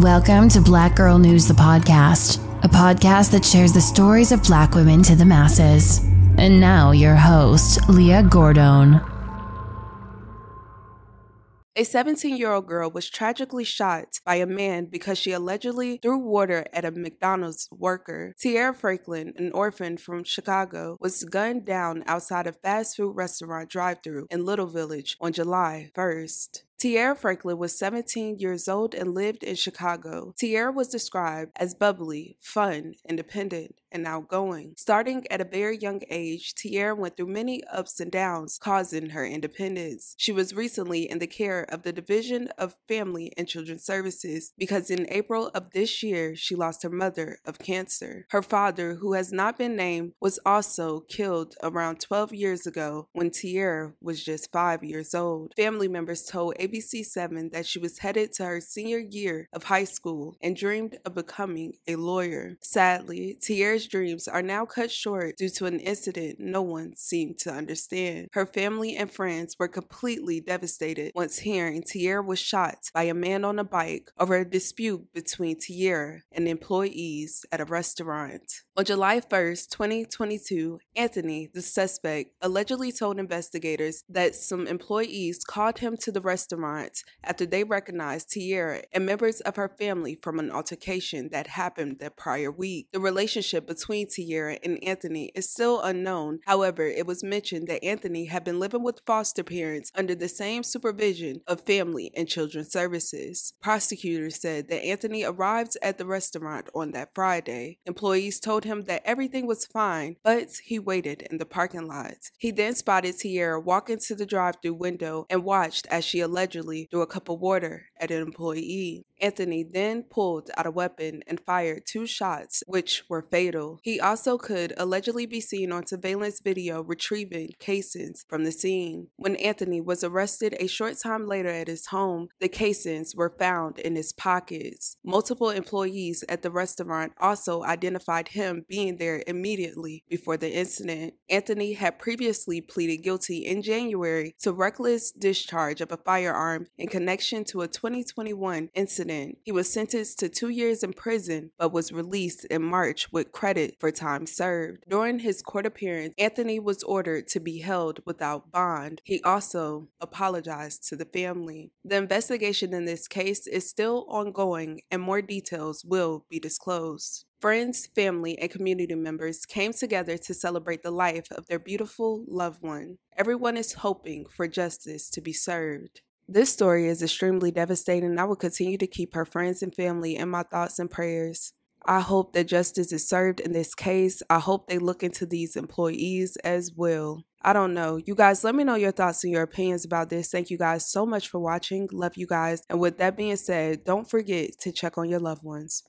Welcome to Black Girl News, the podcast, a podcast that shares the stories of Black women to the masses. And now your host, Leah Gordon. A 17-year-old girl was tragically shot by a man because she allegedly threw water at a McDonald's worker. Tyara Franklin, an orphan from Chicago, was gunned down outside a fast food restaurant drive-thru in Little Village on July 1st. Tyara Franklin was 17 years old and lived in Chicago. Tyara was described as bubbly, fun, independent, and outgoing. Starting at a very young age, Tyara went through many ups and downs, causing her independence. She was recently in the care of the Division of Family and Children's Services because in April of this year, she lost her mother of cancer. Her father, who has not been named, was also killed around 12 years ago when Tyara was just 5 years old. Family members told ABC7 that she was headed to her senior year of high school and dreamed of becoming a lawyer. Sadly, Tyara's dreams are now cut short due to an incident no one seemed to understand. Her family and friends were completely devastated once hearing Tyara was shot by a man on a bike over a dispute between Tyara and employees at a restaurant. On July 1st, 2022, Anthony, the suspect, allegedly told investigators that some employees called him to the restaurant after they recognized Tyara and members of her family from an altercation that happened that prior week. The relationship between Tyara and Anthony is still unknown. However, it was mentioned that Anthony had been living with foster parents under the same supervision of Family and Children's Services. Prosecutors said that Anthony arrived at the restaurant on that Friday. Employees told him that everything was fine, but he waited in the parking lot. He then spotted Tyara walking to the drive-thru window and watched as she allegedly threw a cup of water at an employee. Anthony then pulled out a weapon and fired two shots, which were fatal. He also could allegedly be seen on surveillance video retrieving casings from the scene. When Anthony was arrested a short time later at his home, the casings were found in his pockets. Multiple employees at the restaurant also identified him being there immediately before the incident. Anthony had previously pleaded guilty in January to reckless discharge of a firearm in connection to a 2021 incident. He was sentenced to 2 years in prison, but was released in March with credit for time served. During his court appearance, Anthony was ordered to be held without bond. He also apologized to the family. The investigation in this case is still ongoing, and more details will be disclosed. Friends, family, and community members came together to celebrate the life of their beautiful loved one. Everyone is hoping for justice to be served. This story is extremely devastating. I will continue to keep her friends and family in my thoughts and prayers. I hope that justice is served in this case. I hope they look into these employees as well. I don't know. You guys, let me know your thoughts and your opinions about this. Thank you guys so much for watching. Love you guys. And with that being said, don't forget to check on your loved ones.